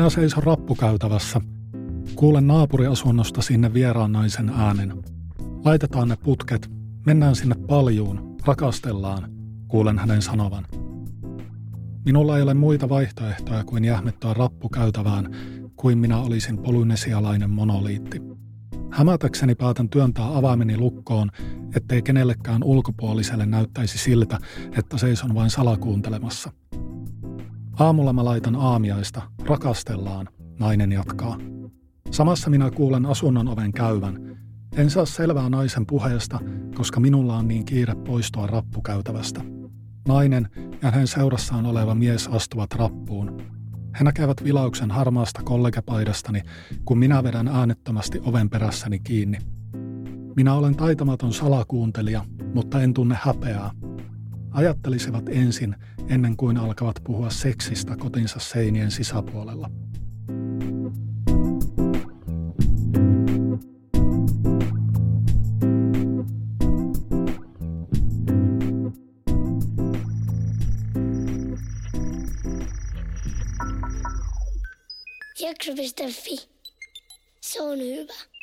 Minä seison rappukäytävässä. Kuulen naapuriasunnosta sinne vieraan naisen äänen. Laitetaan ne putket, mennään sinne paljuun, rakastellaan, kuulen hänen sanovan. Minulla ei ole muita vaihtoehtoja kuin jähmettää rappukäytävään, kuin minä olisin polynesialainen monoliitti. Hämätäkseni päätän työntää avaimeni lukkoon, ettei kenellekään ulkopuoliselle näyttäisi siltä, että seison vain salakuuntelemassa. Aamulla mä laitan aamiaista, rakastellaan, nainen jatkaa. Samassa minä kuulen asunnon oven käyvän. En saa selvää naisen puheesta, koska minulla on niin kiire poistua rappukäytävästä. Nainen ja hänen seurassaan oleva mies astuvat rappuun. He näkevät vilauksen harmaasta kollegapaidastani, kun minä vedän äänettömästi oven perässäni kiinni. Minä olen taitamaton salakuuntelija, mutta en tunne häpeää. Ajattelisivat ensin, ennen kuin alkavat puhua seksistä kotinsa seinien sisäpuolella. Jäkri.fi. Se on hyvä.